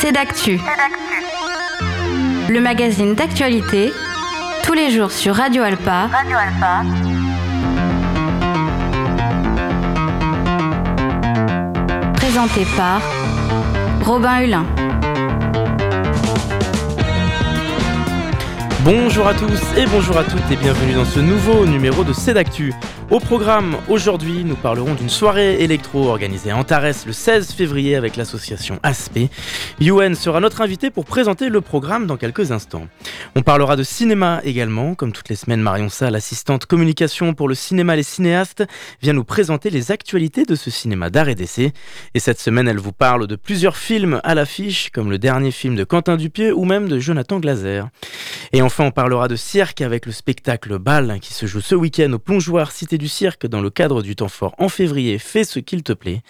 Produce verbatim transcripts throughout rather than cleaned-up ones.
C'est d'actu. Le magazine d'actualité, tous les jours sur Radio Alpa. Radio Alpa. Présenté par Robin Hulin. Bonjour à tous et bonjour à toutes et bienvenue dans ce nouveau numéro de C'est d'actu. Au programme, aujourd'hui, nous parlerons d'une soirée électro organisée à Antares le seize février avec l'association Aspects. Youen sera notre invité pour présenter le programme dans quelques instants. On parlera de cinéma également. Comme toutes les semaines, Marion Salle, assistante communication pour le cinéma Les Cinéastes, vient nous présenter les actualités de ce cinéma d'art et d'essai. Et cette semaine, elle vous parle de plusieurs films à l'affiche, comme le dernier film de Quentin Dupieux ou même de Jonathan Glazer. Et enfin, on parlera de cirque avec le spectacle Bal qui se joue ce week-end au Plongeoir Cité du Cirque dans le cadre du Temps Fort en février. Fais ce qu'il te plaît.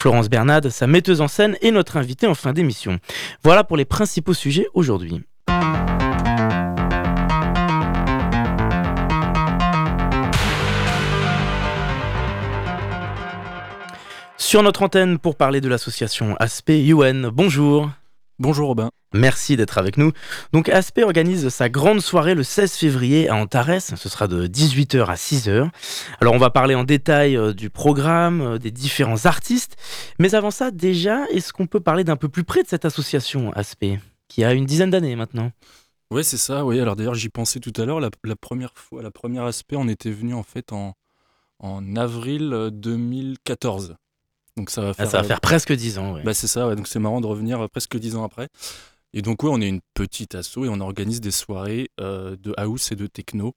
Florence Bernade, sa metteuse en scène, est notre invitée en fin d'émission. Voilà pour les principaux sujets aujourd'hui. Sur notre antenne pour parler de l'association Aspects Youen. Bonjour. Bonjour Robin. Merci d'être avec nous. Donc Aspects organise sa grande soirée le seize février à Antares. Ce sera de dix-huit heures à six heures. Alors on va parler en détail du programme, des différents artistes. Mais avant ça, déjà, est-ce qu'on peut parler d'un peu plus près de cette association Aspects, qui a une dizaine d'années maintenant ? Oui, c'est ça. Oui. Alors d'ailleurs, j'y pensais tout à l'heure. La, la première fois, la première Aspects, on était venu en fait en, en avril deux mille quatorze. Donc ça va faire, ah, ça va faire euh, presque dix ans. Ouais. Bah c'est ça, ouais, donc c'est marrant de revenir presque dix ans après. Et donc oui, on est une petite asso et on organise des soirées euh, de house et de techno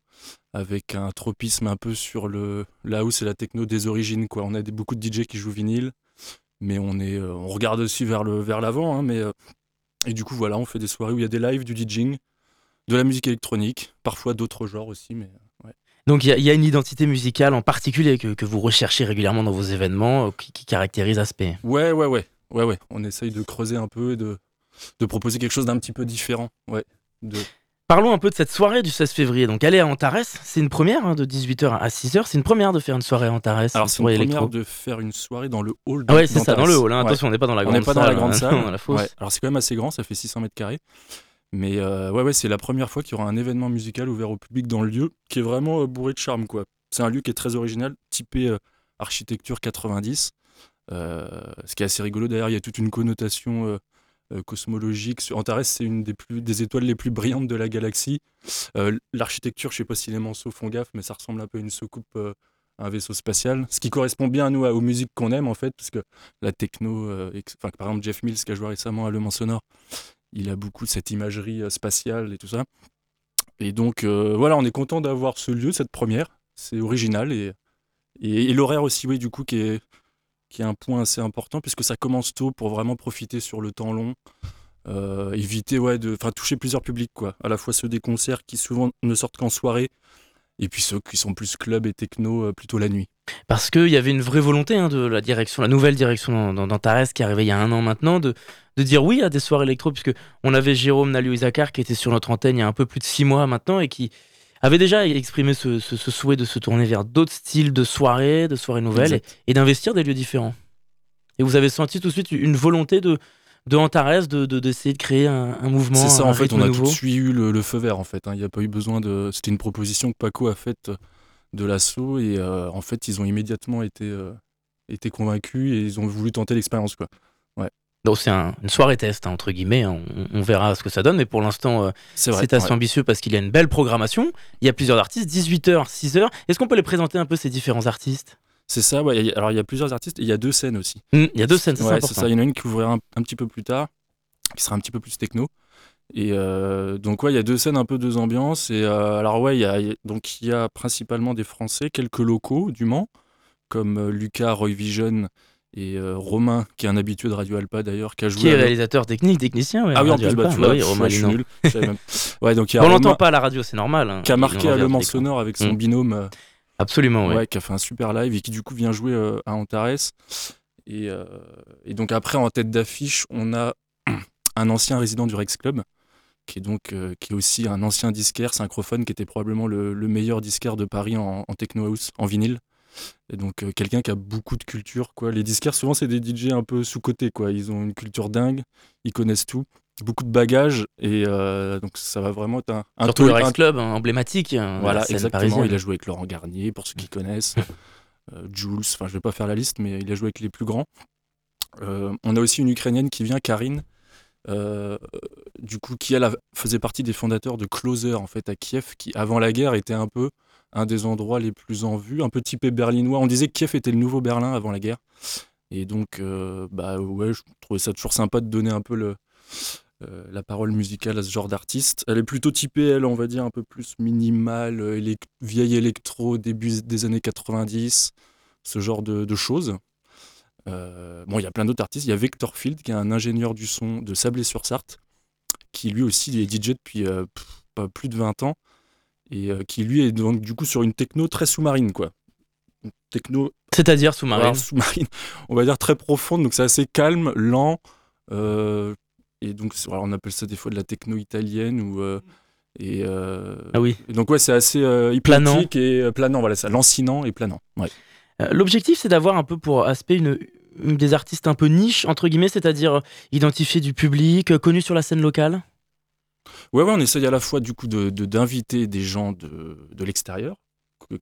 avec un tropisme un peu sur le la house et la techno des origines, quoi. On a des, beaucoup de D J qui jouent vinyle, mais on est euh, on regarde aussi vers le vers l'avant, hein, mais euh, et du coup voilà, on fait des soirées où il y a des lives, du DJing, de la musique électronique, parfois d'autres genres aussi, mais ouais. Donc il y, y a une identité musicale en particulier que, que vous recherchez régulièrement dans vos événements, qui, qui caractérise Aspects. Ouais, ouais, ouais, ouais, ouais. On essaye de creuser un peu et de, de proposer quelque chose d'un petit peu différent. Ouais. De... Parlons un peu de cette soirée du seize février. Donc elle est à Antares, c'est une première hein, de dix-huit heures à six heures, c'est une première de faire une soirée à Antares. Alors c'est une, une première électro. de faire une soirée dans le hall de ah ouais, c'est ça, dans le hall. Hein. Ouais. Attention, on n'est pas dans la grande salle. On n'est pas dans la grande salle, dans la fosse. Ouais. Alors c'est quand même assez grand, ça fait six cents mètres carrés. Mais euh, ouais, ouais, c'est la première fois qu'il y aura un événement musical ouvert au public dans le lieu qui est vraiment euh, bourré de charme, quoi. C'est un lieu qui est très original, typé euh, architecture quatre-vingt-dix. Euh, ce qui est assez rigolo, d'ailleurs, il y a toute une connotation euh, euh, cosmologique. Antares, c'est une des, plus, des étoiles les plus brillantes de la galaxie. Euh, l'architecture, je ne sais pas si les Mansos font gaffe, mais ça ressemble un peu à une soucoupe, euh, à un vaisseau spatial. Ce qui correspond bien à nous, à, aux musiques qu'on aime, en fait, parce que la techno, euh, ex- par exemple, Jeff Mills, qui a joué récemment à Le Mansonore, il a beaucoup de cette imagerie spatiale et tout ça. Et donc, euh, voilà, on est content d'avoir ce lieu, cette première. C'est original. Et, et, et l'horaire aussi, oui, du coup, qui est, qui est un point assez important, puisque ça commence tôt pour vraiment profiter sur le temps long. Euh, éviter, ouais, de toucher plusieurs publics, quoi. À la fois ceux des concerts qui souvent ne sortent qu'en soirée, et puis ceux qui sont plus club et techno, euh, plutôt la nuit. Parce qu'il y avait une vraie volonté hein, de la direction, la nouvelle direction d'Antares qui est arrivée il y a un an maintenant, de, de dire oui à des soirées électro, puisque on avait Jérôme Nalouizakar qui était sur notre antenne il y a un peu plus de six mois maintenant et qui avait déjà exprimé ce, ce, ce souhait de se tourner vers d'autres styles de soirées, de soirées nouvelles et, et d'investir des lieux différents. Et vous avez senti tout de suite une volonté de, de Antares de, de, d'essayer de créer un, un mouvement. C'est ça, en fait, on a nouveau. tout de suite eu le, le feu vert, en fait. Il hein, n'y a pas eu besoin de. C'était une proposition que Paco a faite. De l'assaut et euh, en fait ils ont immédiatement été, euh, été convaincus et ils ont voulu tenter l'expérience, quoi. Ouais. Donc c'est un, une soirée test hein, entre guillemets, on, on verra ce que ça donne mais pour l'instant euh, c'est, vrai, c'est assez ouais. ambitieux parce qu'il y a une belle programmation, il y a plusieurs artistes, dix-huit heures, six heures, est-ce qu'on peut les présenter un peu ces différents artistes ? C'est ça, ouais. Alors il y a plusieurs artistes et il y a deux scènes aussi. Mmh, il y a deux scènes, c'est, ouais, c'est ça, il y en a une qui ouvrira un, un petit peu plus tard, qui sera un petit peu plus techno. Et euh, donc ouais, il y a deux scènes, un peu deux ambiances. Et euh, alors ouais, il y a, y a, donc il y a principalement des Français, quelques locaux du Mans, comme euh, Lucas Roy Vision et euh, Romain, qui est un habitué de Radio Alpa d'ailleurs, qui a joué. Qui est avec... réalisateur technique, technicien. Ouais, ah oui, en plus, bah, tu vois, bah oui, Romain, je suis nul. même... ouais, donc y a on Romain, l'entend pas à la radio, c'est normal. Hein, qui a marqué à Le Mansonore avec son mmh. binôme. Euh, Absolument. Ouais, ouais. Qui a fait un super live et qui du coup vient jouer euh, à Antares. Et, euh, et donc après, en tête d'affiche, on a un ancien résident du Rex Club. Qui est donc euh, qui est aussi un ancien disquaire, synchrophone, qui était probablement le, le meilleur disquaire de Paris en, en techno house, en vinyle. Et donc euh, quelqu'un qui a beaucoup de culture, quoi. Les disquaires, souvent, c'est des D J un peu sous-cotés, quoi. Ils ont une culture dingue, ils connaissent tout, beaucoup de bagages, et euh, donc ça va vraiment être un... un Surtout taux, le Rex un... Club, hein, emblématique. Hein, voilà, exactement, parisienne. Il a joué avec Laurent Garnier, pour ceux qui connaissent, euh, Jules, enfin je vais pas faire la liste, mais il a joué avec les plus grands. Euh, on a aussi une Ukrainienne qui vient, Karine, euh, du coup, qui elle a, faisait partie des fondateurs de Closer, en fait, à Kiev, qui avant la guerre était un peu un des endroits les plus en vue, un peu typé berlinois. On disait que Kiev était le nouveau Berlin avant la guerre. Et donc, euh, bah ouais, je trouvais ça toujours sympa de donner un peu le, euh, la parole musicale à ce genre d'artiste. Elle est plutôt typée, elle, on va dire, un peu plus minimale, élect- vieille électro, début des années quatre-vingt-dix, ce genre de, de choses. Euh, bon, il y a plein d'autres artistes. Il y a Vector Field, qui est un ingénieur du son de Sablé-sur-Sarthe, qui lui aussi est D J depuis euh, pff, plus de vingt ans, et euh, qui lui est donc du coup sur une techno très sous-marine, quoi. Une techno, c'est-à-dire sous-marine. Ouais, sous-marine, on va dire très profonde, donc c'est assez calme, lent, euh, et donc alors on appelle ça des fois de la techno italienne ou euh, et euh, ah oui. Et donc ouais, c'est assez euh, hypnotique et euh, planant, voilà, ça, lancinant et planant. Ouais. Euh, l'objectif, c'est d'avoir un peu pour aspect une des artistes un peu niche, entre guillemets, c'est-à-dire identifiés du public, connus sur la scène locale. Ouais, ouais, on essaye à la fois du coup de, de, d'inviter des gens de, de l'extérieur, que,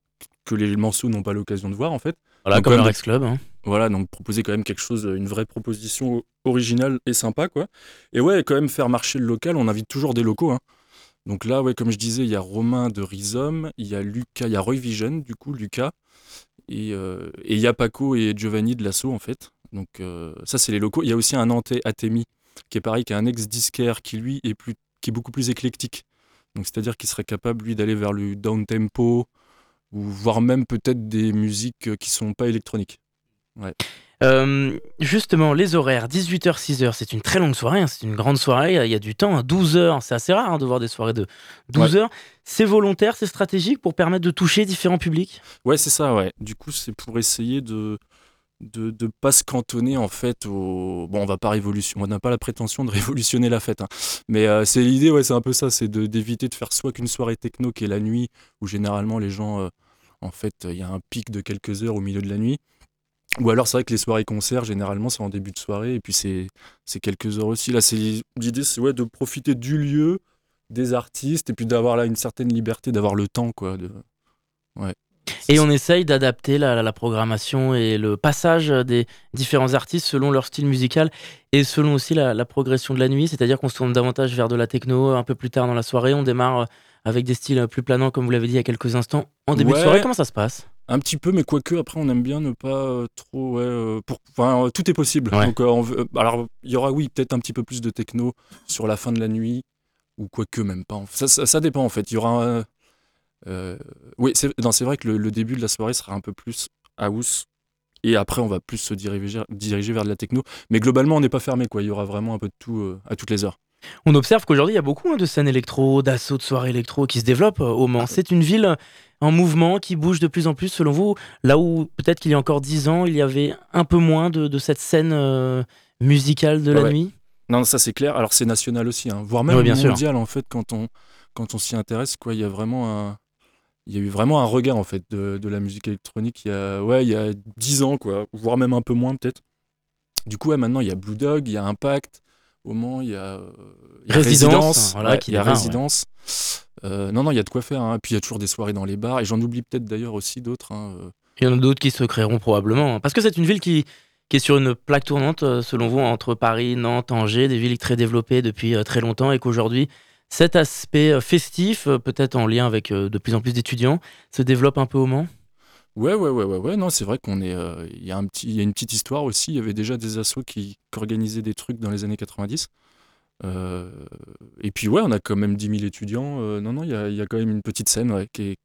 que les morceaux n'ont pas l'occasion de voir, en fait. Voilà, donc, comme le Rex Club. Hein. Voilà, donc proposer quand même quelque chose, une vraie proposition originale et sympa, quoi. Et ouais, quand même faire marcher le local, on invite toujours des locaux, hein. Donc là, ouais, comme je disais, il y a Romain de Rhizome, il y a Lucas, il y a Roy Vision, du coup, Lucas, et il euh, y a Paco et Giovanni de l'Asso, en fait. Donc euh, ça, c'est les locaux. Il y a aussi un Nantais, Atemi, qui est pareil, qui est un ex-disquaire, qui lui est plus qui est beaucoup plus éclectique, donc c'est-à-dire qu'il serait capable lui d'aller vers le down tempo ou voire même peut-être des musiques qui sont pas électroniques. Ouais. Euh, justement, les horaires dix-huit heures six heures, c'est une très longue soirée, hein, c'est une grande soirée, il y a du temps, hein, douze heures, c'est assez rare, hein, de voir des soirées de douze ouais. heures. C'est volontaire, c'est stratégique pour permettre de toucher différents publics. Ouais, c'est ça, ouais. Du coup, c'est pour essayer de de ne pas se cantonner en fait au... Bon, on va pas révolution... on n'a pas la prétention de révolutionner la fête, hein. Mais euh, c'est l'idée, ouais, c'est un peu ça, c'est de, d'éviter de faire soit qu'une soirée techno qui est la nuit, où généralement les gens, euh, en fait, il y a un pic de quelques heures au milieu de la nuit, ou alors c'est vrai que les soirées concerts, généralement c'est en début de soirée, et puis c'est, c'est quelques heures aussi. Là, c'est... l'idée, c'est ouais, de profiter du lieu, des artistes, et puis d'avoir là une certaine liberté, d'avoir le temps, quoi, de... ouais. Et on essaye d'adapter la, la, la programmation et le passage des différents artistes selon leur style musical et selon aussi la, la progression de la nuit, c'est-à-dire qu'on se tourne davantage vers de la techno un peu plus tard dans la soirée, on démarre avec des styles plus planants comme vous l'avez dit il y a quelques instants en début ouais, de soirée, comment ça se passe ? Un petit peu, mais quoique après on aime bien ne pas euh, trop... Ouais, euh, pour, enfin, euh, tout est possible, ouais. Donc, euh, on veut, alors il y aura oui peut-être un petit peu plus de techno sur la fin de la nuit, ou quoique même pas, en fait. ça, ça, ça dépend en fait, il y aura... Euh, Euh, oui, c'est, non, c'est vrai que le, le début de la soirée sera un peu plus house et après on va plus se diriger, diriger vers de la techno, mais globalement on n'est pas fermé, quoi. Il y aura vraiment un peu de tout euh, à toutes les heures. On observe qu'aujourd'hui il y a beaucoup hein, de scènes électro, d'assauts de soirées électro qui se développent au Mans. C'est une ville en mouvement qui bouge de plus en plus selon vous, là où peut-être qu'il y a encore dix ans il y avait un peu moins de, de cette scène euh, musicale de la ouais. nuit. Non, ça c'est clair, alors c'est national aussi, hein. Voire même ouais, mondial sûr. En fait quand on, quand on s'y intéresse, quoi, il y a vraiment un... Il y a eu vraiment un regard en fait de, de la musique électronique il y a ouais il y a dix ans quoi, voire même un peu moins peut-être. Du coup ouais, maintenant il y a Blue Dog, il y a Impact, au Mans il y a Résidence, voilà qui il y a Résidence. Voilà, ouais, ouais. euh, non non il y a de quoi faire. Hein. Puis il y a toujours des soirées dans les bars et j'en oublie peut-être d'ailleurs aussi d'autres. Hein. Il y en a d'autres qui se créeront probablement hein. Parce que c'est une ville qui qui est sur une plaque tournante selon vous entre Paris, Nantes, Angers, des villes très développées depuis très longtemps et qu'aujourd'hui cet aspect festif, peut-être en lien avec de plus en plus d'étudiants, se développe un peu au Mans ? Ouais, ouais, ouais, ouais, ouais. Non, c'est vrai qu'on est. Euh, y a un petit, y a une petite histoire aussi. Il y avait déjà des assos qui, qui organisaient des trucs dans les années quatre-vingt-dix. Euh, et puis, ouais, on a quand même dix mille étudiants. Euh, non, non, il y a, y a quand même une petite scène ouais, qui est,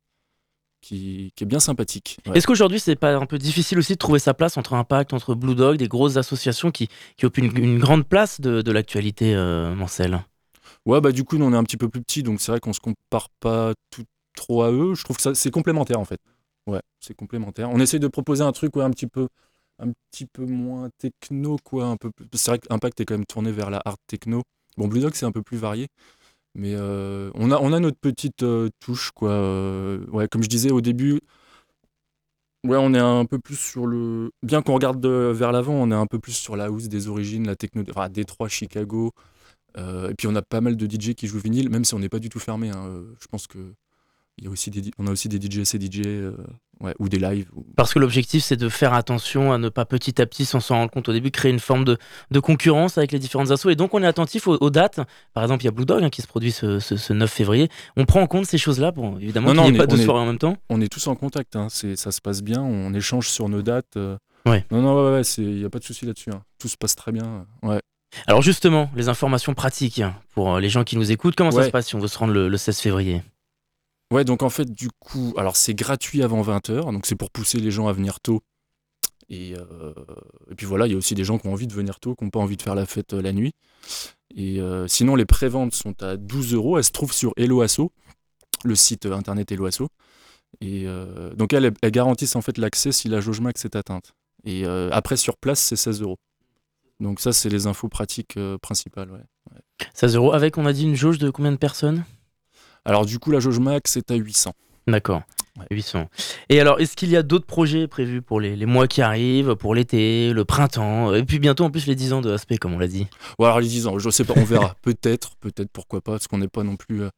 qui, qui est bien sympathique. Ouais. Est-ce qu'aujourd'hui, c'est pas un peu difficile aussi de trouver sa place entre Impact, entre Blue Dog, des grosses associations qui, qui occupent une, une grande place de, de l'actualité euh, mancelle ? Ouais, bah du coup, nous, on est un petit peu plus petit, donc c'est vrai qu'on se compare pas tout, trop à eux. Je trouve que ça, c'est complémentaire, en fait. Ouais, c'est complémentaire. On essaye de proposer un truc ouais, un, petit peu, un petit peu moins techno, quoi. Un peu plus... C'est vrai qu'Impact est quand même tourné vers la hard techno. Bon, Blue Dog, c'est un peu plus varié. Mais euh, on, a, on a notre petite euh, touche, quoi. Euh, ouais, comme je disais au début, Ouais, on est un peu plus sur le... Bien qu'on regarde de- vers l'avant, on est un peu plus sur la house des origines, la techno... Enfin, Détroit, Chicago. Euh, et puis on a pas mal de D J qui jouent vinyle, même si on n'est pas du tout fermé, hein. Euh, Je pense que il y a aussi des, di- on a aussi des D J, C D J, euh, ouais, ou des lives. ou- Parce que l'objectif, c'est de faire attention à ne pas petit à petit, sans s'en rendre compte au début, créer une forme de, de concurrence avec les différentes assos. Et donc, on est attentif aux, aux dates. Par exemple, il y a Blue Dog hein, qui se produit ce, ce- ce neuf février. On prend en compte ces choses-là pour évidemment Non, qu'il non, n'y ait on est- pas deux on est- soirées en même temps. On est tous en contact, hein. C'est, ça se passe bien, on échange sur nos dates. euh. Ouais. Non, non, ouais, ouais, c'est- il n'y a pas de souci là-dessus, hein. Tout se passe très bien. euh, Ouais. Alors justement, les informations pratiques hein, pour euh, les gens qui nous écoutent. Comment ça Ouais. se passe si on veut se rendre le, le seize février? Ouais, donc en fait, du coup, alors c'est gratuit avant vingt heures, donc c'est pour pousser les gens à venir tôt. Et, euh, et puis voilà, il y a aussi des gens qui ont envie de venir tôt, qui n'ont pas envie de faire la fête euh, la nuit. Et euh, sinon, les préventes sont à douze euros. Elles se trouvent sur HelloAsso, le site euh, internet HelloAsso. Et euh, donc elles, elles garantissent en fait l'accès si la jauge max est atteinte. Et euh, après, sur place, c'est seize euros. Donc ça, c'est les infos pratiques euh, principales. Ouais. seize euros avec, on a dit, une jauge de combien de personnes? Alors du coup, la jauge max est à huit cents. D'accord. Ouais. huit cents. Et alors, est-ce qu'il y a d'autres projets prévus pour les, les mois qui arrivent, pour l'été, le printemps, et puis bientôt en plus les dix ans de Aspect, comme on l'a dit? Ou alors les dix ans, je sais pas, on verra. Peut-être, peut-être, pourquoi pas, parce qu'on n'est pas non plus... euh,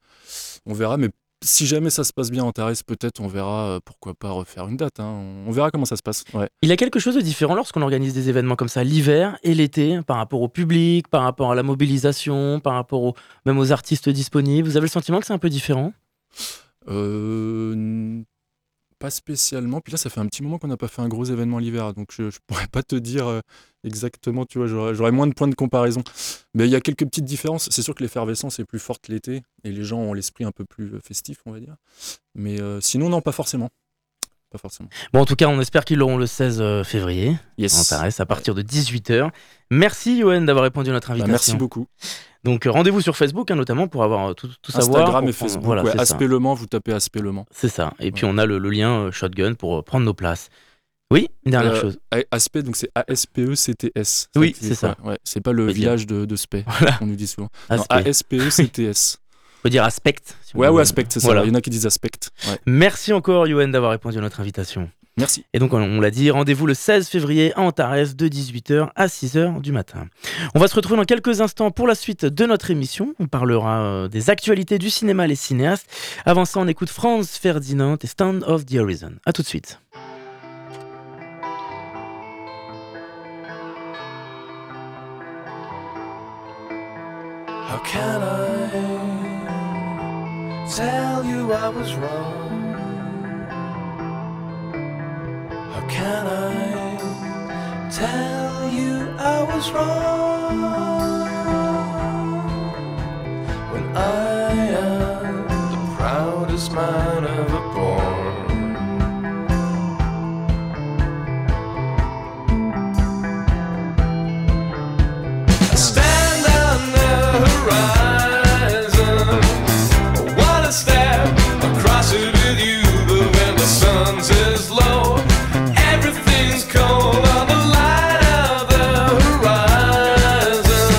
on verra, mais si jamais ça se passe bien en Antares, peut-être on verra, euh, pourquoi pas refaire une date, hein. On on verra comment ça se passe. Ouais. Il y a quelque chose de différent lorsqu'on organise des événements comme ça l'hiver et l'été, par rapport au public, par rapport à la mobilisation, par rapport au- même aux artistes disponibles. Vous avez le sentiment que c'est un peu différent? Euh, n- Pas spécialement. Puis là, ça fait un petit moment qu'on n'a pas fait un gros événement l'hiver, donc je, je pourrais pas te dire euh, exactement, tu vois, j'aurais j'aurais moins de points de comparaison. Mais il y a quelques petites différences. C'est sûr que l'effervescence est plus forte l'été, et les gens ont l'esprit un peu plus euh, festif, on va dire. Mais euh, sinon, non, pas forcément. Pas forcément. Bon, en tout cas, on espère qu'ils l'auront le seize février, en Yes. Antares, à partir de dix-huit heures. Merci, Yoann, d'avoir répondu à notre Bah, merci invitation. beaucoup. Donc, euh, rendez-vous sur Facebook, hein, notamment, pour avoir euh, tout, tout savoir. Instagram pour et prendre- Facebook, Voilà, ouais, c'est ça. Aspect Le Mans, vous tapez Aspect Le Mans. C'est ça. Et puis, Ouais. on a le, le lien euh, Shotgun pour euh, prendre nos places. Oui, une dernière Euh, chose. A- Aspect, donc c'est A S P E C T S. Oui, qui- c'est ça. Ouais, ouais, c'est pas le Faut dire. village de, de Spey, Voilà, on nous dit souvent. Non, aspect. A S P E C T S. Faut dire aspect. si on Ouais, ou veut. Aspect, c'est ça. Voilà. Il y en a qui disent Aspect. Ouais. Merci encore, Yoann, d'avoir répondu à notre invitation. Merci. Et donc, on- on l'a dit, rendez-vous le seize février à Antares de dix-huit heures à six heures du matin. On va se retrouver dans quelques instants pour la suite de notre émission. On parlera euh, des actualités du cinéma, les cinéastes. Avant ça, on écoute Franz Ferdinand et Stand of the Horizon. À tout de suite. How can I tell you I was wrong? How can I tell you I was wrong? When I am the proudest man ever born. I stand on the horizon. I wanna step across it with you, but when the sun is low, everything's cold on the line of the horizon.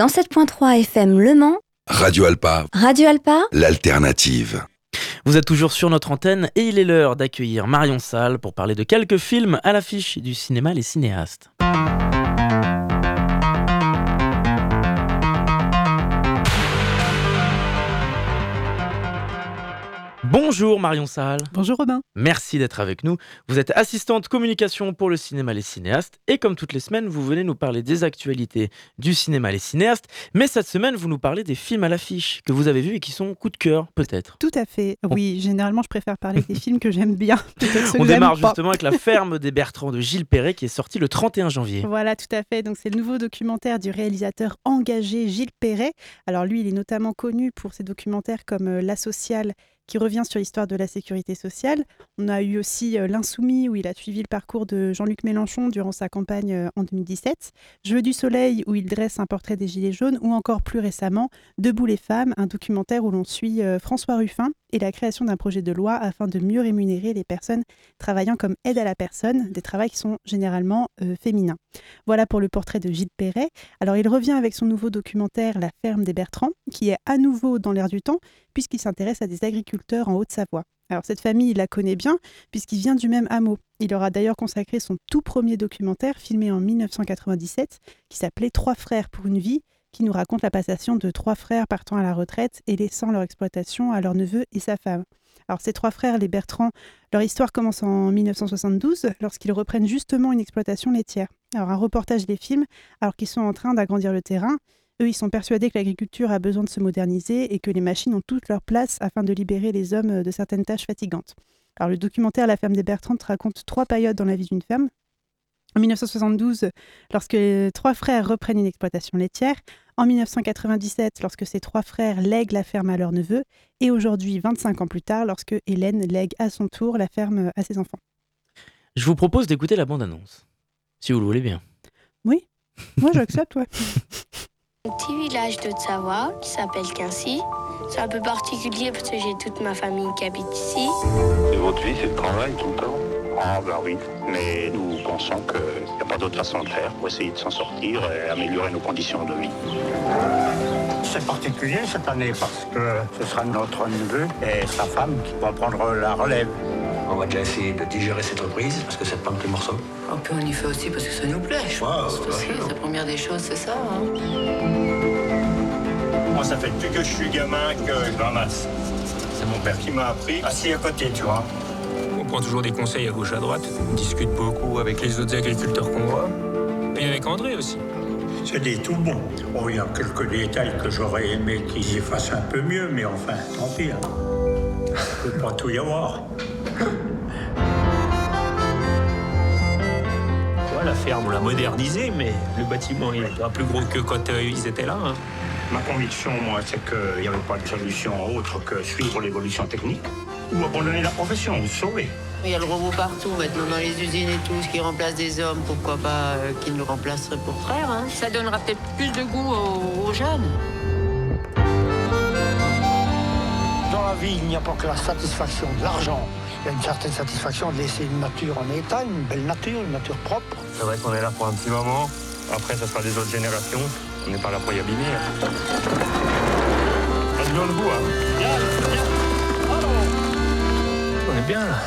cent sept point trois F M Le Mans, Radio Alpa, Radio Alpa, l'alternative. Vous êtes toujours sur notre antenne et il est l'heure d'accueillir Marion Salle pour parler de quelques films à l'affiche du cinéma Les Cinéastes. Bonjour Marion Salle. Bonjour Robin. Merci d'être avec nous. Vous êtes assistante communication pour le cinéma Les Cinéastes et comme toutes les semaines, vous venez nous parler des actualités du cinéma Les Cinéastes. Mais cette semaine, vous nous parlez des films à l'affiche que vous avez vus et qui sont coup de cœur, peut-être. Tout à fait. Oui, on... généralement, je préfère parler des films que j'aime bien. Que on démarre justement avec La Ferme des Bertrand de Gilles Perret qui est sorti le trente et un janvier. Voilà, tout à fait. Donc c'est le nouveau documentaire du réalisateur engagé Gilles Perret. Alors lui, il est notamment connu pour ses documentaires comme La Sociale, qui revient sur l'histoire de la sécurité sociale. On a eu aussi euh, L'Insoumis, où il a suivi le parcours de Jean-Luc Mélenchon durant sa campagne euh, en deux mille dix-sept, Jeux du soleil, où il dresse un portrait des Gilets jaunes, ou encore plus récemment, Debout les femmes, un documentaire où l'on suit euh, François Ruffin et la création d'un projet de loi afin de mieux rémunérer les personnes travaillant comme aide à la personne, des travaux qui sont généralement euh, féminins. Voilà pour le portrait de Gilles Perret. Alors il revient avec son nouveau documentaire La Ferme des Bertrand, qui est à nouveau dans l'air du temps, puisqu'il s'intéresse à des agriculteurs en Haute-Savoie. Alors cette famille, il la connaît bien, puisqu'il vient du même hameau. Il aura d'ailleurs consacré son tout premier documentaire, filmé en dix-neuf cent quatre-vingt-dix-sept, qui s'appelait « Trois frères pour une vie », qui nous raconte la passation de trois frères partant à la retraite et laissant leur exploitation à leur neveu et sa femme. Alors ces trois frères, les Bertrand, leur histoire commence en dix-neuf cent soixante-douze, lorsqu'ils reprennent justement une exploitation laitière. Alors un reportage des films, alors qu'ils sont en train d'agrandir le terrain. Eux, ils sont persuadés que l'agriculture a besoin de se moderniser et que les machines ont toute leur place afin de libérer les hommes de certaines tâches fatigantes. Alors, le documentaire La Ferme des Bertrand raconte trois périodes dans la vie d'une ferme. En dix-neuf cent soixante-douze, lorsque trois frères reprennent une exploitation laitière. En dix-neuf cent quatre-vingt-dix-sept, lorsque ces trois frères lèguent la ferme à leur neveu. Et aujourd'hui, vingt-cinq ans plus tard, lorsque Hélène lègue à son tour la ferme à ses enfants. Je vous propose d'écouter la bande-annonce, si vous le voulez bien. Oui, moi j'accepte, ouais. Un petit village de Savoie qui s'appelle Quincy. C'est un peu particulier parce que j'ai toute ma famille qui habite ici. Et votre vie, c'est le travail tout le temps? Ah ben oui, mais nous pensons qu'il n'y a pas d'autre façon de faire pour essayer de s'en sortir et améliorer nos conditions de vie. C'est particulier cette année parce que ce sera notre neveu et sa femme qui vont prendre la relève. On va déjà essayer de digérer cette reprise, parce que ça te manque les morceaux. Un peu, on y fait aussi parce que ça nous plaît, je pense. Wow, aussi, la première des choses, c'est ça. Hein. Moi, ça fait depuis que je suis gamin que je ramasse. C'est mon père qui m'a appris, assis à côté, tu vois. On prend toujours des conseils à gauche, à droite. On discute beaucoup avec les autres agriculteurs qu'on voit. Et avec André aussi. C'était tout bon. Bon, il y a quelques détails que j'aurais aimé qu'ils effacent un peu mieux, mais enfin, tant pis. Hein. Il ne peut pas tout y avoir. La ferme, on l'a modernisée, mais le bâtiment il est un plus gros que quand euh, ils étaient là. Hein. Ma conviction, moi, c'est qu'il n'y avait pas de solution autre que suivre l'évolution technique ou abandonner la profession, ou sauver. Il y a le robot partout maintenant, dans les usines et tout, ce qui remplace des hommes, pourquoi pas euh, qu'ils nous remplaceraient pour frères. Hein. Ça donnera peut-être plus de goût aux, aux jeunes. Dans la vie, il n'y a pas que la satisfaction de l'argent. Il y a une certaine satisfaction de laisser une nature en état, une belle nature, une nature propre. C'est vrai qu'on est là pour un petit moment. Après, ça sera des autres générations. On n'est pas là pour y abîmer. Hein. On est dans le bois. Hein. On est bien là.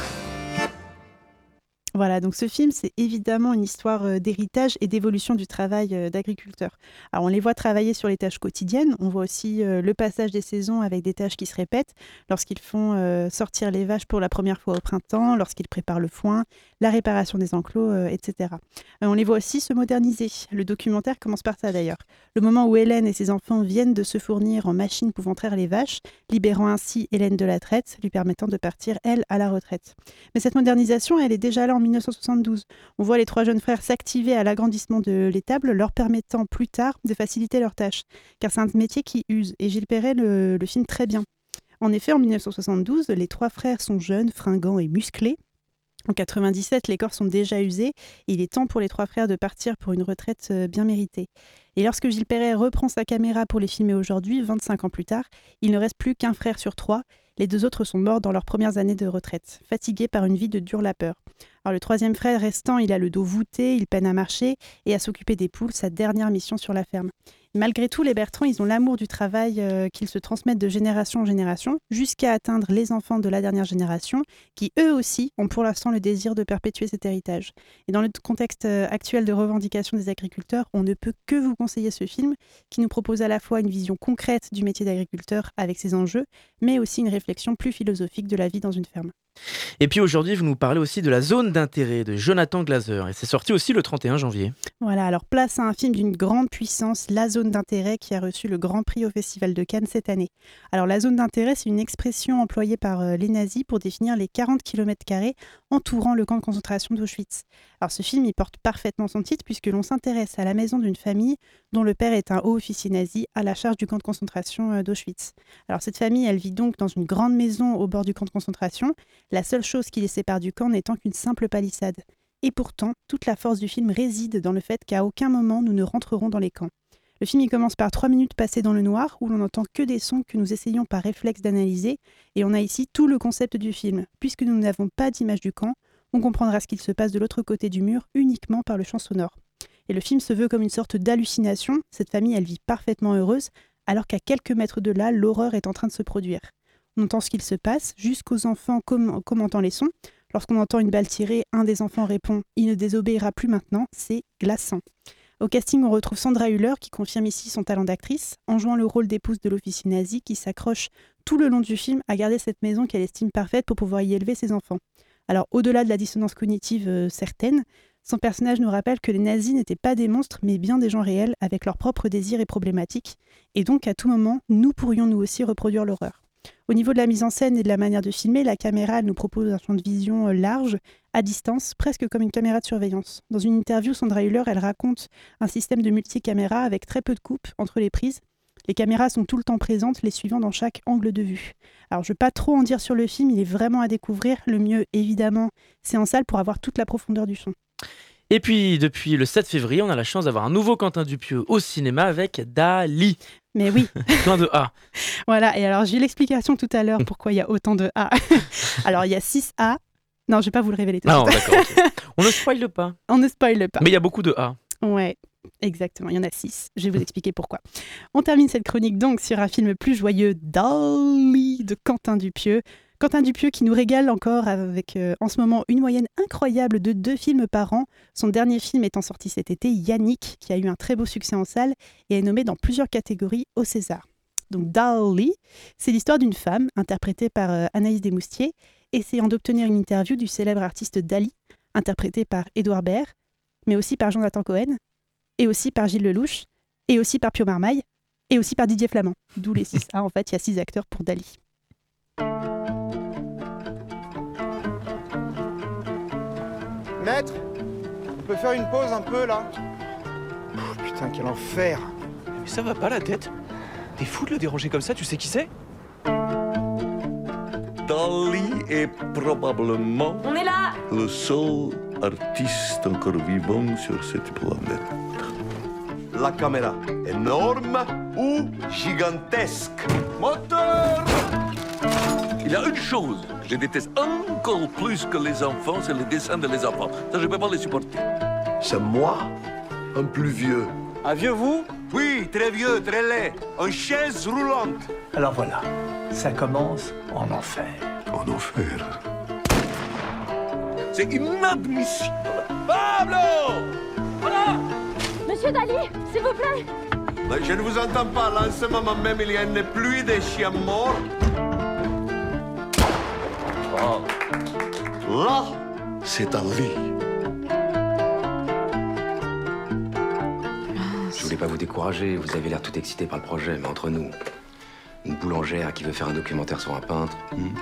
Voilà, donc ce film, c'est évidemment une histoire d'héritage et d'évolution du travail d'agriculteurs. Alors, on les voit travailler sur les tâches quotidiennes. On voit aussi le passage des saisons avec des tâches qui se répètent lorsqu'ils font sortir les vaches pour la première fois au printemps, lorsqu'ils préparent le foin, la réparation des enclos, et cetera. On les voit aussi se moderniser. Le documentaire commence par ça d'ailleurs. Le moment où Hélène et ses enfants viennent de se fournir en machines pouvant traire les vaches, libérant ainsi Hélène de la traite, lui permettant de partir, elle, à la retraite. Mais cette modernisation, elle est déjà là en dix-neuf cent soixante-douze. On voit les trois jeunes frères s'activer à l'agrandissement de l'étable, leur permettant plus tard de faciliter leurs tâches. Car c'est un métier qui use, et Gilles Perret le, le filme très bien. En effet, en dix-neuf cent soixante-douze, les trois frères sont jeunes, fringants et musclés. En quatre-vingt-dix-sept, les corps sont déjà usés. Et il est temps pour les trois frères de partir pour une retraite bien méritée. Et lorsque Gilles Perret reprend sa caméra pour les filmer aujourd'hui, vingt-cinq ans plus tard, il ne reste plus qu'un frère sur trois. Les deux autres sont morts dans leurs premières années de retraite, fatigués par une vie de dure labeur. Alors le troisième frère restant, il a le dos voûté, il peine à marcher et à s'occuper des poules, sa dernière mission sur la ferme. Malgré tout, les Bertrand, ils ont l'amour du travail euh, qu'ils se transmettent de génération en génération, jusqu'à atteindre les enfants de la dernière génération, qui eux aussi ont pour l'instant le désir de perpétuer cet héritage. Et dans le contexte euh, actuel de revendication des agriculteurs, on ne peut que vous conseiller ce film, qui nous propose à la fois une vision concrète du métier d'agriculteur avec ses enjeux, mais aussi une réflexion plus philosophique de la vie dans une ferme. Et puis aujourd'hui, vous nous parlez aussi de La zone d'intérêt de Jonathan Glazer, et c'est sorti aussi le trente et un janvier. Voilà, alors place à un film d'une grande puissance, La zone d'intérêt, qui a reçu le Grand Prix au Festival de Cannes cette année. Alors la zone d'intérêt, c'est une expression employée par les nazis pour définir les quarante kilomètres carrés entourant le camp de concentration d'Auschwitz. Alors ce film, il porte parfaitement son titre puisque l'on s'intéresse à la maison d'une famille dont le père est un haut officier nazi à la charge du camp de concentration d'Auschwitz. Alors cette famille, elle vit donc dans une grande maison au bord du camp de concentration, la seule chose qui les sépare du camp n'étant qu'une simple palissade. Et pourtant, toute la force du film réside dans le fait qu'à aucun moment nous ne rentrerons dans les camps. Le film y commence par trois minutes passées dans le noir, où l'on n'entend que des sons que nous essayons par réflexe d'analyser, et on a ici tout le concept du film. Puisque nous n'avons pas d'image du camp, on comprendra ce qu'il se passe de l'autre côté du mur uniquement par le chant sonore. Et le film se veut comme une sorte d'hallucination, cette famille elle vit parfaitement heureuse, alors qu'à quelques mètres de là, l'horreur est en train de se produire. On entend ce qu'il se passe, jusqu'aux enfants com- commentant les sons. Lorsqu'on entend une balle tirer, un des enfants répond « Il ne désobéira plus maintenant, c'est glaçant ». Au casting, on retrouve Sandra Hüller qui confirme ici son talent d'actrice, en jouant le rôle d'épouse de l'officier nazi qui s'accroche tout le long du film à garder cette maison qu'elle estime parfaite pour pouvoir y élever ses enfants. Alors au-delà de la dissonance cognitive euh, certaine, son personnage nous rappelle que les nazis n'étaient pas des monstres, mais bien des gens réels avec leurs propres désirs et problématiques, et donc à tout moment, nous pourrions nous aussi reproduire l'horreur. Au niveau de la mise en scène et de la manière de filmer, la caméra nous propose un champ de vision large, à distance, presque comme une caméra de surveillance. Dans une interview, Sandra Hüller, elle raconte un système de multicaméra avec très peu de coupes entre les prises. Les caméras sont tout le temps présentes, les suivant dans chaque angle de vue. Alors je ne vais pas trop en dire sur le film, il est vraiment à découvrir. Le mieux, évidemment, c'est en salle pour avoir toute la profondeur du son. Et puis, depuis le sept février, on a la chance d'avoir un nouveau Quentin Dupieux au cinéma avec Dali. Mais oui. Plein de A. Voilà, et alors j'ai eu l'explication tout à l'heure pourquoi il y a autant de A. Alors il y a six A. Non, je ne vais pas vous le révéler tout de suite. Non, d'accord. Okay. On ne spoile pas. On ne spoile pas. Mais il y a beaucoup de A. Ouais. Exactement, il y en a six. Je vais vous expliquer pourquoi. On termine cette chronique donc sur un film plus joyeux, Dali de Quentin Dupieux. Quentin Dupieux qui nous régale encore avec euh, en ce moment une moyenne incroyable de deux films par an. Son dernier film étant sorti cet été, Yannick, qui a eu un très beau succès en salle et est nommé dans plusieurs catégories au César. Donc Dali, c'est l'histoire d'une femme interprétée par euh, Anaïs Desmoustiers, essayant d'obtenir une interview du célèbre artiste Dali, interprété par Édouard Baird, mais aussi par Jonathan Cohen, et aussi par Gilles Lelouch, et aussi par Pio Marmaille, et aussi par Didier Flamand. D'où les six A, en fait, il y a six acteurs pour Dali. Maître, on peut faire une pause un peu, là? Oh, putain, quel enfer! Mais ça va pas, la tête? T'es fou de le déranger comme ça, tu sais qui c'est? Dali est probablement... On est là! Le seul artiste encore vivant sur cette planète. La caméra, énorme ou gigantesque? Moteur! Il y a une chose que je déteste encore plus que les enfants, c'est les dessins de les enfants. Ça, je ne peux pas les supporter. C'est moi, un plus vieux. Un vieux, vous? Oui, très vieux, très laid. En chaise roulante. Alors voilà, ça commence en enfer. En enfer. C'est inadmissible. Pablo! Voilà! Monsieur Dali, s'il vous plaît. Mais je ne vous entends pas. Là, en ce moment même, il y a une pluie de chiens morts. Oh. Là, c'est Dali. Je voulais pas vous décourager, vous avez l'air tout excité par le projet, mais entre nous, une boulangère qui veut faire un documentaire sur un peintre. Hmm.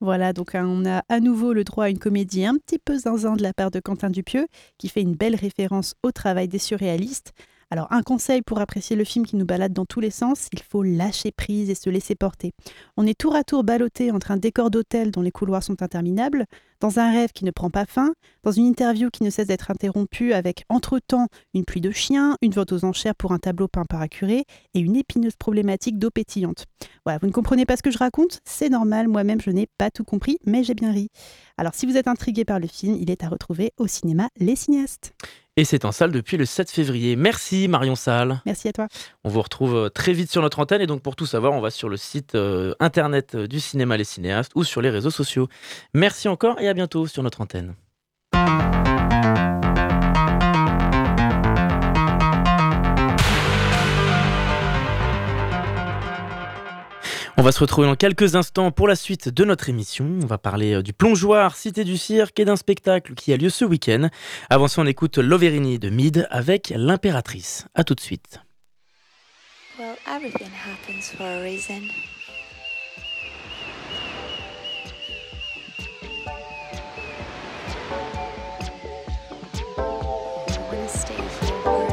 Voilà, donc on a à nouveau le droit à une comédie un petit peu zinzin de la part de Quentin Dupieux, qui fait une belle référence au travail des surréalistes. Alors un conseil pour apprécier le film qui nous balade dans tous les sens, il faut lâcher prise et se laisser porter. On est tour à tour ballotté entre un décor d'hôtel dont les couloirs sont interminables, dans un rêve qui ne prend pas fin, dans une interview qui ne cesse d'être interrompue avec entre-temps une pluie de chiens, une vente aux enchères pour un tableau peint par un curé et une épineuse problématique d'eau pétillante. Voilà, vous ne comprenez pas ce que je raconte, c'est normal, moi-même je n'ai pas tout compris, mais j'ai bien ri. Alors si vous êtes intrigué par le film, il est à retrouver au cinéma Les Cinéastes. Et c'est en salle depuis le sept février. Merci Marion Salle. Merci à toi. On vous retrouve très vite sur notre antenne et donc pour tout savoir, on va sur le site euh, internet du cinéma Les Cinéastes ou sur les réseaux sociaux. Merci encore et à bientôt sur notre antenne. On va se retrouver dans quelques instants pour la suite de notre émission. On va parler du Plongeoir Cité du Cirque et d'un spectacle qui a lieu ce week-end. Avant ça, on écoute L'Overini de Mead avec L'Impératrice. A tout de suite. Well, everything happens for a reason. I wanna stay here forever.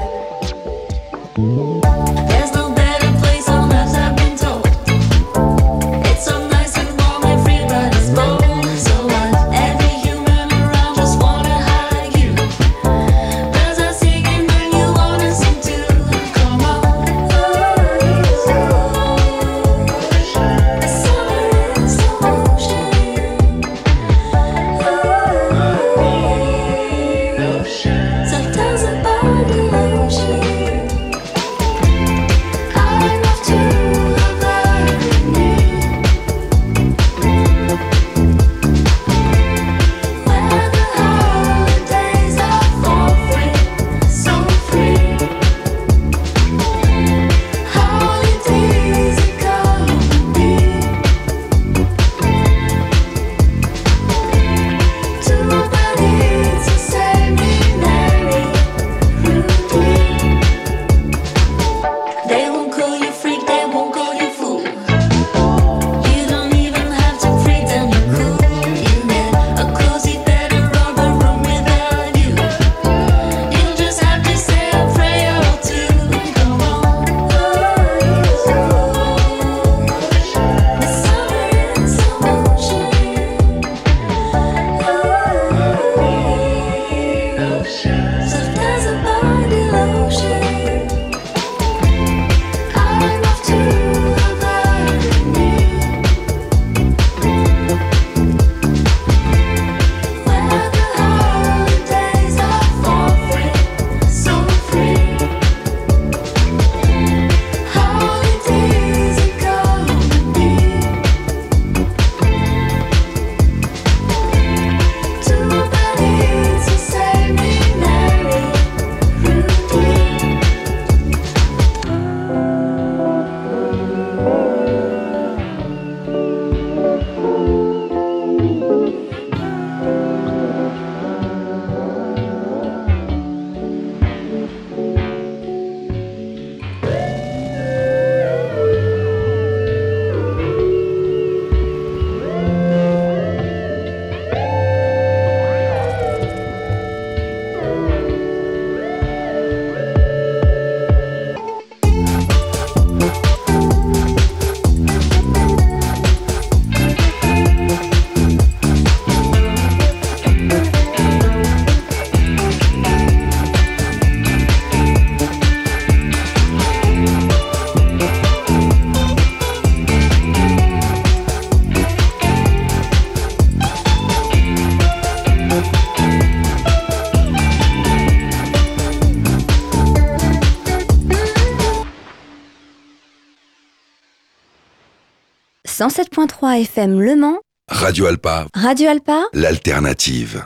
cent sept virgule trois F M Le Mans, Radio Alpa, Radio Alpa, l'alternative.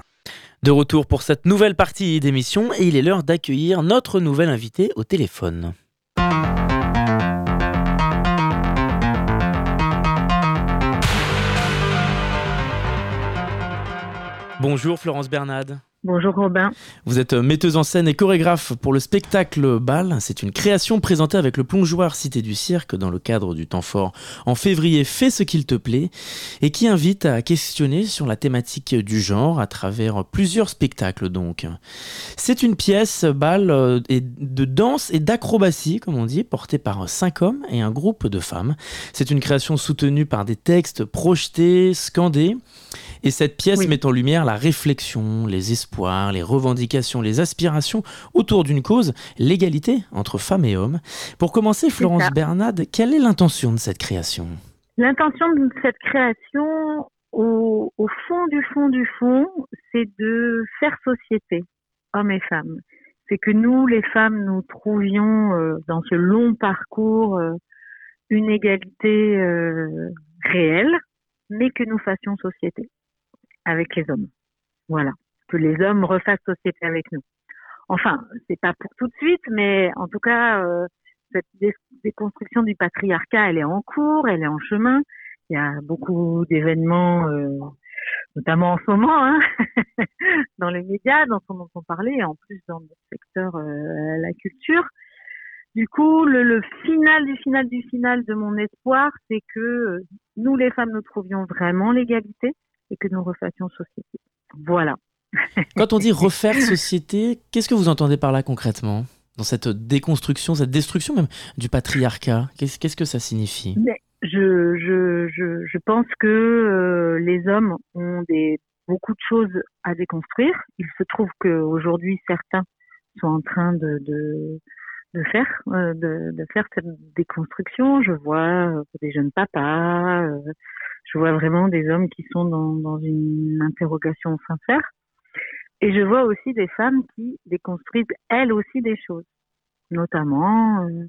De retour pour cette nouvelle partie d'émission et il est l'heure d'accueillir notre nouvel invité au téléphone. Bonjour Florence Bernade. Bonjour Robin. Vous êtes metteuse en scène et chorégraphe pour le spectacle Bal. C'est une création présentée avec le Plongeoir Cité du Cirque dans le cadre du Temps Fort en février. Fais ce qu'il te plaît et qui invite à questionner sur la thématique du genre à travers plusieurs spectacles donc. C'est une pièce Bal de danse et d'acrobatie comme on dit, portée par cinq hommes et un groupe de femmes. C'est une création soutenue par des textes projetés, scandés. Et cette pièce oui. met en lumière la réflexion, les espoirs, les revendications, les aspirations autour d'une cause, l'égalité entre femmes et hommes. Pour commencer, Florence Bernade, quelle est l'intention de cette création ? L'intention de cette création, au, au fond du fond du fond, c'est de faire société, hommes et femmes. C'est que nous, les femmes, nous trouvions euh, dans ce long parcours euh, une égalité euh, réelle, mais que nous fassions société avec les hommes. Voilà, que les hommes refassent société avec nous. Enfin, c'est pas pour tout de suite, mais en tout cas, euh, cette déconstruction du patriarcat, elle est en cours, elle est en chemin. Il y a beaucoup d'événements, euh, notamment en ce moment, hein, dans les médias, dont on entend parler, et en plus dans le secteur euh, la culture. Du coup, le, le final du final du final de mon espoir, c'est que euh, nous, les femmes, nous trouvions vraiment l'égalité et que nous refassions société. Voilà. Quand on dit refaire société, qu'est-ce que vous entendez par là concrètement ? Dans cette déconstruction, cette destruction même du patriarcat, qu'est-ce, qu'est-ce que ça signifie ? Mais je, je, je, je pense que euh, les hommes ont des, beaucoup de choses à déconstruire. Il se trouve qu'aujourd'hui, certains sont en train de... de de faire euh, de, de faire cette déconstruction. Je vois euh, des jeunes papas, euh, je vois vraiment des hommes qui sont dans, dans une interrogation sincère. Et je vois aussi des femmes qui déconstruisent elles aussi des choses, notamment euh,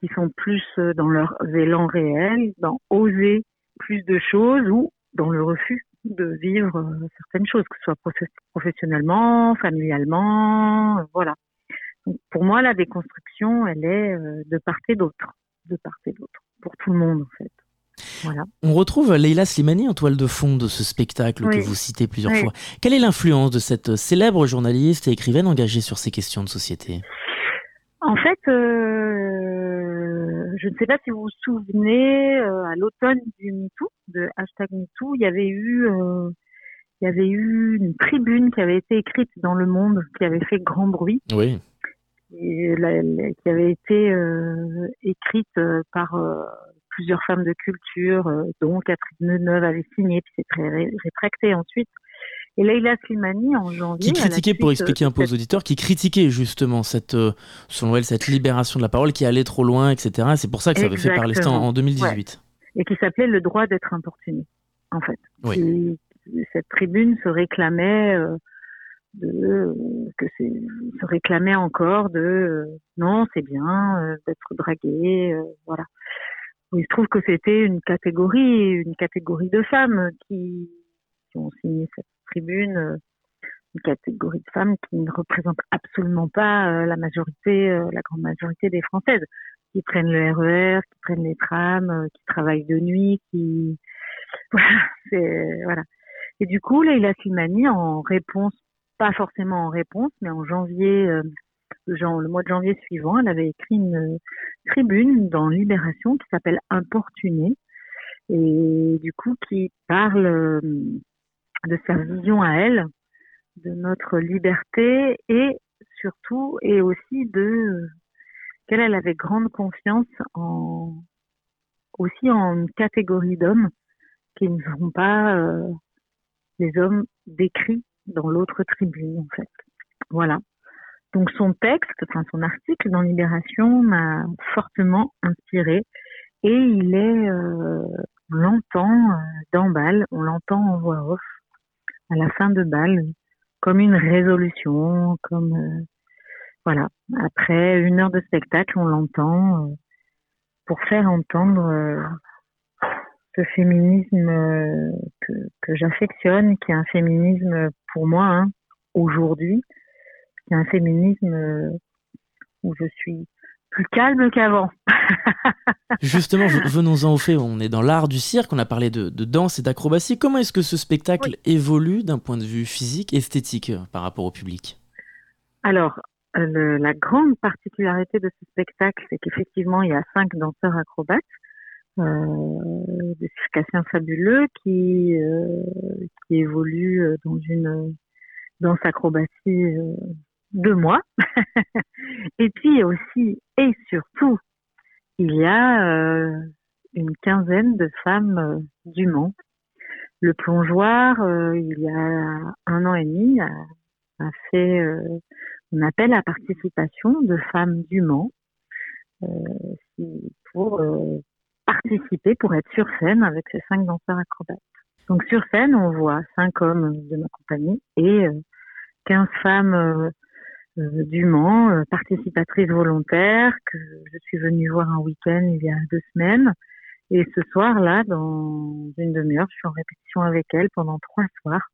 qui sont plus dans leurs élans réels, dans oser plus de choses ou dans le refus de vivre euh, certaines choses, que ce soit professionnellement, familialement, euh, voilà. Pour moi, la déconstruction, elle est de part et d'autre, de part et d'autre, pour tout le monde en fait. Voilà. On retrouve Leïla Slimani en toile de fond de ce spectacle oui. que vous citez plusieurs oui. fois. Quelle est l'influence de cette célèbre journaliste et écrivaine engagée sur ces questions de société ? En fait, euh, je ne sais pas si vous vous souvenez, euh, à l'automne du MeToo, de hashtag MeToo, il y avait eu... Euh, il y avait eu une tribune qui avait été écrite dans Le Monde, qui avait fait grand bruit, oui. et la, la, qui avait été euh, écrite par euh, plusieurs femmes de culture, euh, dont Catherine Deneuve avait signé, puis s'est ré- rétractée ensuite. Et Leïla Slimani, en janvier... Qui critiquait, suite, pour expliquer un peu aux auditeurs, qui critiquait justement, cette, selon elle, cette libération de la parole qui allait trop loin, et cetera. C'est pour ça que ça Exactement. avait fait parler en, en deux mille dix-huit. Ouais. Et qui s'appelait « Le droit d'être importuné », en fait. Oui. Et, cette tribune se réclamait euh, de que c'est, se réclamait encore de euh, non c'est bien euh, d'être dragué euh, voilà. Il se trouve que c'était une catégorie une catégorie de femmes qui, qui ont signé cette tribune, euh, une catégorie de femmes qui ne représente absolument pas euh, la majorité euh, la grande majorité des Françaises, qui prennent le R E R, qui prennent les trams, euh, qui travaillent de nuit, qui voilà, c'est voilà. Et du coup, Leïla Slimani, en réponse, pas forcément en réponse, mais en janvier, euh, genre, le mois de janvier suivant, elle avait écrit une euh, tribune dans Libération qui s'appelle « Importunée » et du coup qui parle euh, de sa vision à elle, de notre liberté et surtout, et aussi de euh, qu'elle elle avait grande confiance en aussi en une catégorie d'hommes qui ne sont pas... Euh, les hommes décrits dans l'autre tribune, en fait. Voilà. Donc son texte, enfin son article dans Libération m'a fortement inspirée et il est, euh, on l'entend dans Bal, on l'entend en voix off, à la fin de Bal, comme une résolution, comme, euh, voilà. Après une heure de spectacle, on l'entend euh, pour faire entendre... Euh, ce féminisme que, que j'affectionne, qui est un féminisme pour moi, hein, aujourd'hui, qui est un féminisme où je suis plus calme qu'avant. Justement, venons-en au fait, on est dans l'art du cirque, on a parlé de, de danse et d'acrobatie. Comment est-ce que ce spectacle oui. évolue d'un point de vue physique, esthétique par rapport au public ? Alors, le, la grande particularité de ce spectacle, c'est qu'effectivement, il y a cinq danseurs acrobates, euh, des circassiens fabuleux qui, euh, qui évoluent dans une danse acrobatie euh, de moi. Et puis aussi, et surtout, il y a euh, une quinzaine de femmes euh, du Mans. Le Plongeoir, euh, il y a un an et demi, a, a fait euh, un appel à participation de femmes du Mans euh, pour euh, participer, pour être sur scène avec ces cinq danseurs acrobates. Donc sur scène, on voit cinq hommes de ma compagnie et euh, quinze femmes euh, Euh, du Mans, euh, participatrice volontaire, que je suis venue voir un week-end il y a deux semaines. Et ce soir-là, dans une demi-heure, je suis en répétition avec elle pendant trois soirs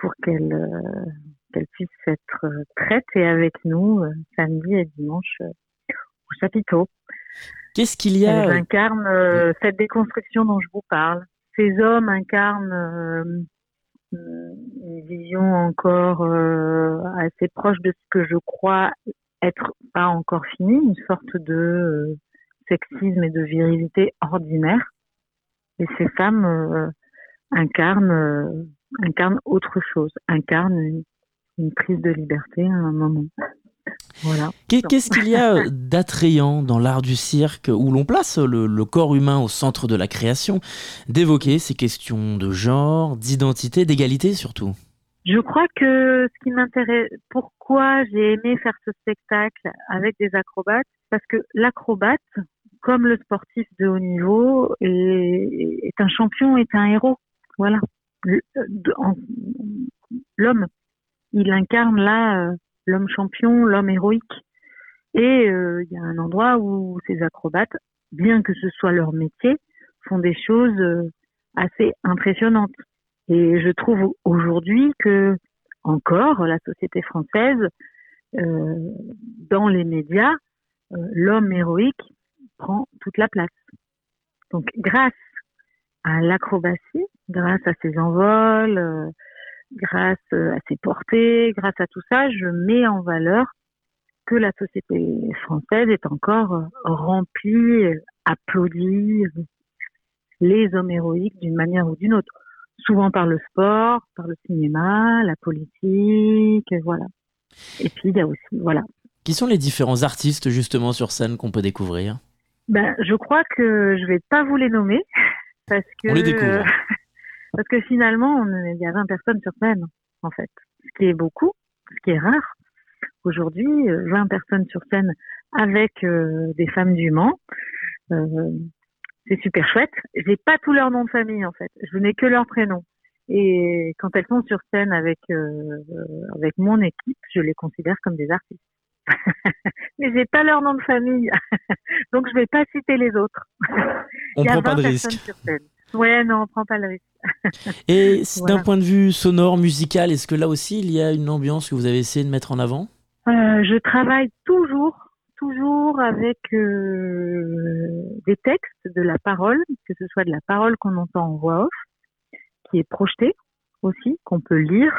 pour qu'elle, euh, qu'elle puisse être euh, traite et avec nous euh, samedi et dimanche euh, au chapiteau. Qu'est-ce qu'il y a ? Elle incarne euh, cette déconstruction dont je vous parle. Ces hommes incarnent... Euh, une vision encore euh, assez proche de ce que je crois être pas encore finie, une sorte de euh, sexisme et de virilité ordinaire. Et ces femmes euh, incarnent, euh, incarnent autre chose, incarnent une, une prise de liberté à un moment. Voilà. Qu'est-ce qu'il y a d'attrayant dans l'art du cirque où l'on place le, le corps humain au centre de la création, d'évoquer ces questions de genre, d'identité, d'égalité surtout ? Je crois que ce qui m'intéresse, pourquoi j'ai aimé faire ce spectacle avec des acrobates, parce que l'acrobate, comme le sportif de haut niveau, est, est un champion, est un héros. Voilà. L'homme, il incarne là... l'homme champion, l'homme héroïque. Et il euh, y a un endroit où ces acrobates, bien que ce soit leur métier, font des choses euh, assez impressionnantes. Et je trouve aujourd'hui que, encore, la société française, euh, dans les médias, euh, l'homme héroïque prend toute la place. Donc, grâce à l'acrobatie, grâce à ses envols, euh, grâce à ses portées, grâce à tout ça, je mets en valeur que la société française est encore remplie, applaudie, les hommes héroïques d'une manière ou d'une autre. Souvent par le sport, par le cinéma, la politique, voilà. Et puis il y a aussi, voilà. Qui sont les différents artistes justement sur scène qu'on peut découvrir ? Ben, je crois que je ne vais pas vous les nommer, parce que... On les découvre. Parce que finalement, on, il y a vingt personnes sur scène, en fait. Ce qui est beaucoup, ce qui est rare. Aujourd'hui, vingt personnes sur scène avec euh, des femmes du Mans. Euh, c'est super chouette. J'ai pas tous leurs noms de famille, en fait. Je n'ai que leurs prénoms. Et quand elles sont sur scène avec, euh, avec mon équipe, je les considère comme des artistes. Mais j'ai pas leur nom de famille. Donc, je vais pas citer les autres. On prend pas de risque. Ouais, non, on prend pas le risque. Et voilà. D'un point de vue sonore, musical, est-ce que là aussi, il y a une ambiance que vous avez essayé de mettre en avant ? euh, Je travaille toujours, toujours avec euh, des textes, de la parole, que ce soit de la parole qu'on entend en voix off, qui est projetée aussi, qu'on peut lire.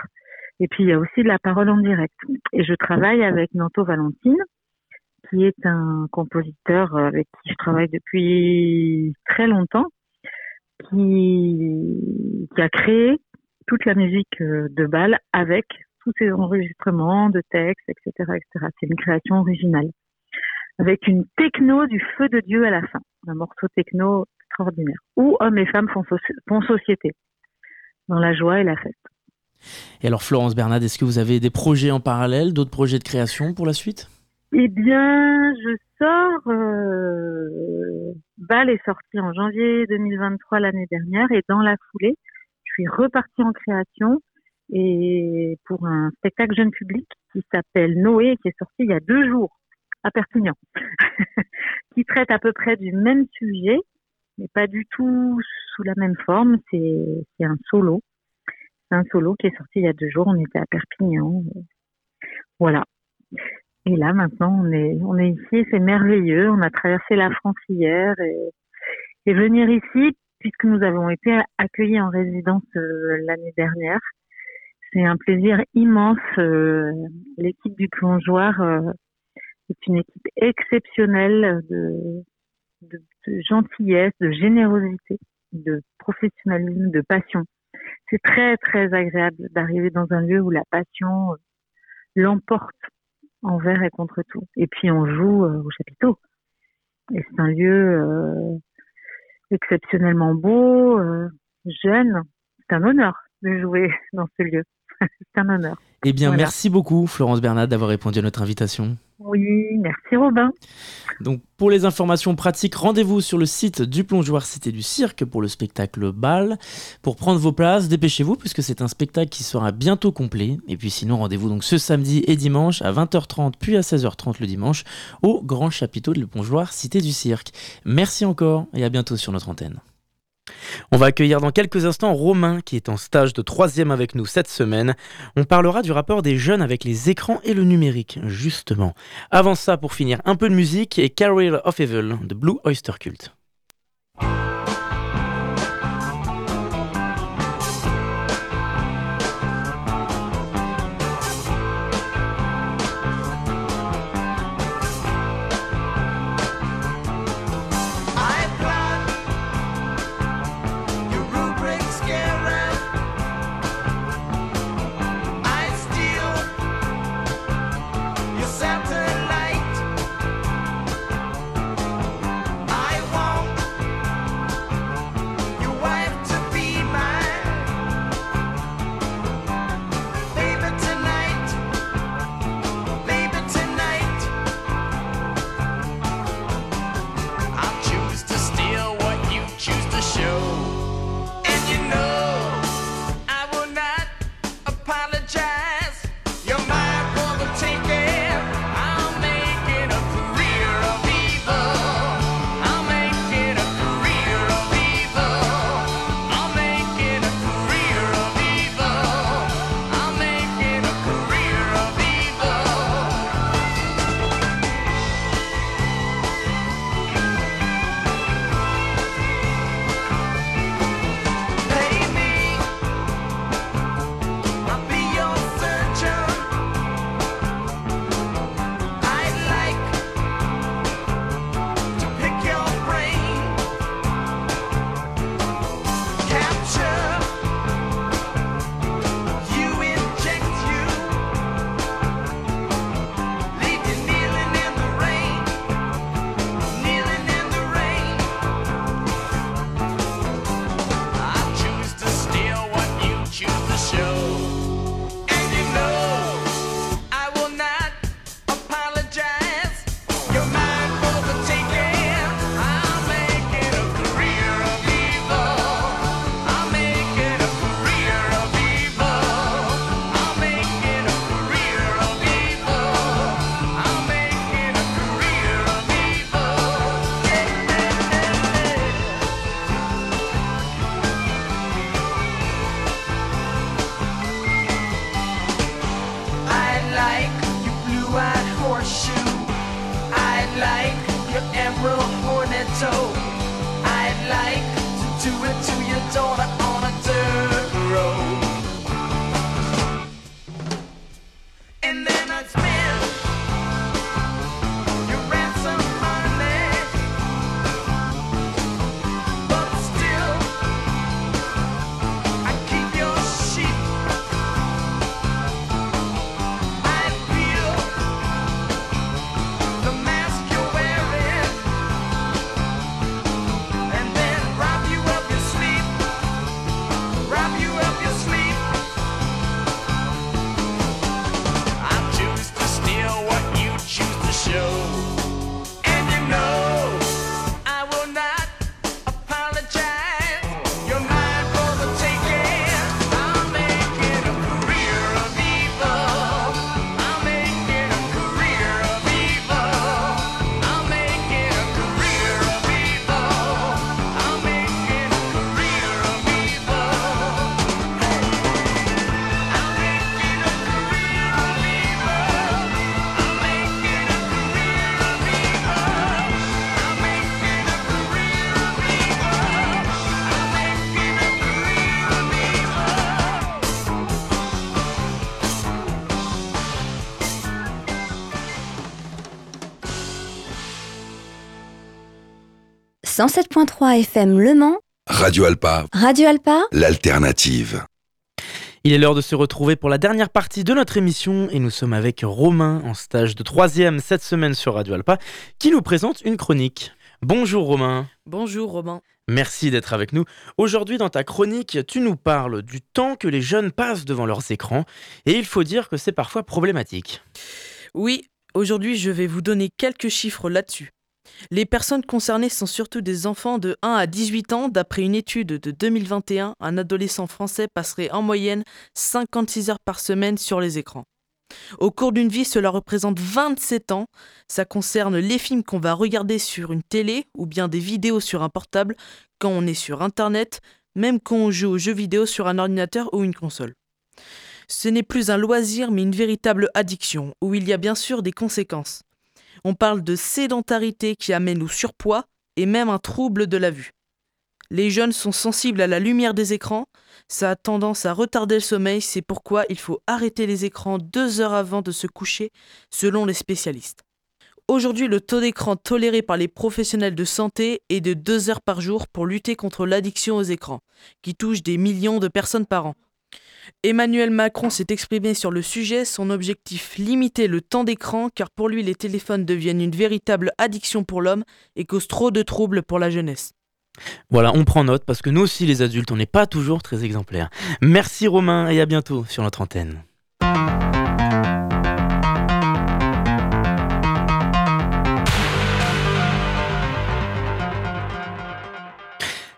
Et puis, il y a aussi de la parole en direct. Et je travaille avec Nanto Valentine, qui est un compositeur avec qui je travaille depuis très longtemps, Qui, qui a créé toute la musique de Bal avec tous ses enregistrements de textes, et cetera, et cetera. C'est une création originale. Avec une techno du feu de Dieu à la fin. Un morceau techno extraordinaire. Où hommes et femmes font, so- font société. Dans la joie et la fête. Et alors Florence Bernade, est-ce que vous avez des projets en parallèle, d'autres projets de création pour la suite ? Eh bien, je sors... Euh... Bal est sorti en janvier deux mille vingt-trois l'année dernière et dans la foulée, je suis repartie en création et pour un spectacle jeune public qui s'appelle Noé et qui est sorti il y a deux jours à Perpignan, qui traite à peu près du même sujet, mais pas du tout sous la même forme. C'est, c'est un solo, c'est un solo qui est sorti il y a deux jours. On était à Perpignan, voilà. Et là, maintenant, on est, on est ici, c'est merveilleux. On a traversé la France hier et, et venir ici, puisque nous avons été accueillis en résidence euh, l'année dernière, c'est un plaisir immense. Euh, l'équipe du Plongeoir euh, est une équipe exceptionnelle de, de, de gentillesse, de générosité, de professionnalisme, de passion. C'est très, très agréable d'arriver dans un lieu où la passion euh, l'emporte envers et contre tout. Et puis on joue euh, au chapiteau. Et c'est un lieu euh, exceptionnellement beau, euh, jeune. C'est un honneur de jouer dans ce lieu. C'est un honneur. Eh bien, voilà. Merci beaucoup Florence Bernade d'avoir répondu à notre invitation. Oui, merci Robin. Donc pour les informations pratiques, rendez-vous sur le site du Plongeoir Cité du Cirque pour le spectacle Bal. Pour prendre vos places, dépêchez-vous puisque c'est un spectacle qui sera bientôt complet. Et puis sinon, rendez-vous donc ce samedi et dimanche à vingt heures trente puis à seize heures trente le dimanche au Grand Chapiteau de le Plongeoir Cité du Cirque. Merci encore et à bientôt sur notre antenne. On va accueillir dans quelques instants Romain qui est en stage de troisième avec nous cette semaine. On parlera du rapport des jeunes avec les écrans et le numérique, justement. Avant ça, pour finir, un peu de musique et Carol of Evil de Blue Oyster Cult. cent sept point trois F M Le Mans, Radio Alpa, Radio Alpa, l'alternative. Il est l'heure de se retrouver pour la dernière partie de notre émission et nous sommes avec Romain en stage de troisième cette semaine sur Radio Alpa qui nous présente une chronique. Bonjour Romain. Bonjour Romain. Merci d'être avec nous. Aujourd'hui dans ta chronique, tu nous parles du temps que les jeunes passent devant leurs écrans et il faut dire que c'est parfois problématique. Oui, aujourd'hui je vais vous donner quelques chiffres là-dessus. Les personnes concernées sont surtout des enfants de un à dix-huit ans. D'après une étude de deux mille vingt et un, un adolescent français passerait en moyenne cinquante-six heures par semaine sur les écrans. Au cours d'une vie, cela représente vingt-sept ans. Ça concerne les films qu'on va regarder sur une télé ou bien des vidéos sur un portable, quand on est sur Internet, même quand on joue aux jeux vidéo sur un ordinateur ou une console. Ce n'est plus un loisir mais une véritable addiction, où il y a bien sûr des conséquences. On parle de sédentarité qui amène au surpoids et même un trouble de la vue. Les jeunes sont sensibles à la lumière des écrans, ça a tendance à retarder le sommeil, c'est pourquoi il faut arrêter les écrans deux heures avant de se coucher, selon les spécialistes. Aujourd'hui, le taux d'écran toléré par les professionnels de santé est de deux heures par jour pour lutter contre l'addiction aux écrans, qui touche des millions de personnes par an. Emmanuel Macron s'est exprimé sur le sujet, son objectif, limiter le temps d'écran, car pour lui les téléphones deviennent une véritable addiction pour l'homme et causent trop de troubles pour la jeunesse. Voilà, on prend note parce que nous aussi les adultes, on n'est pas toujours très exemplaires. Merci Romain et à bientôt sur notre antenne.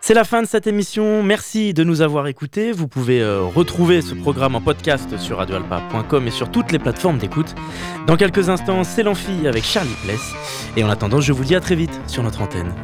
C'est la fin de cette émission, merci de nous avoir écoutés. Vous pouvez euh, retrouver ce programme en podcast sur radio alpa point com et sur toutes les plateformes d'écoute. Dans quelques instants, c'est l'amphi avec Charlie Pless. Et en attendant, je vous dis à très vite sur notre antenne.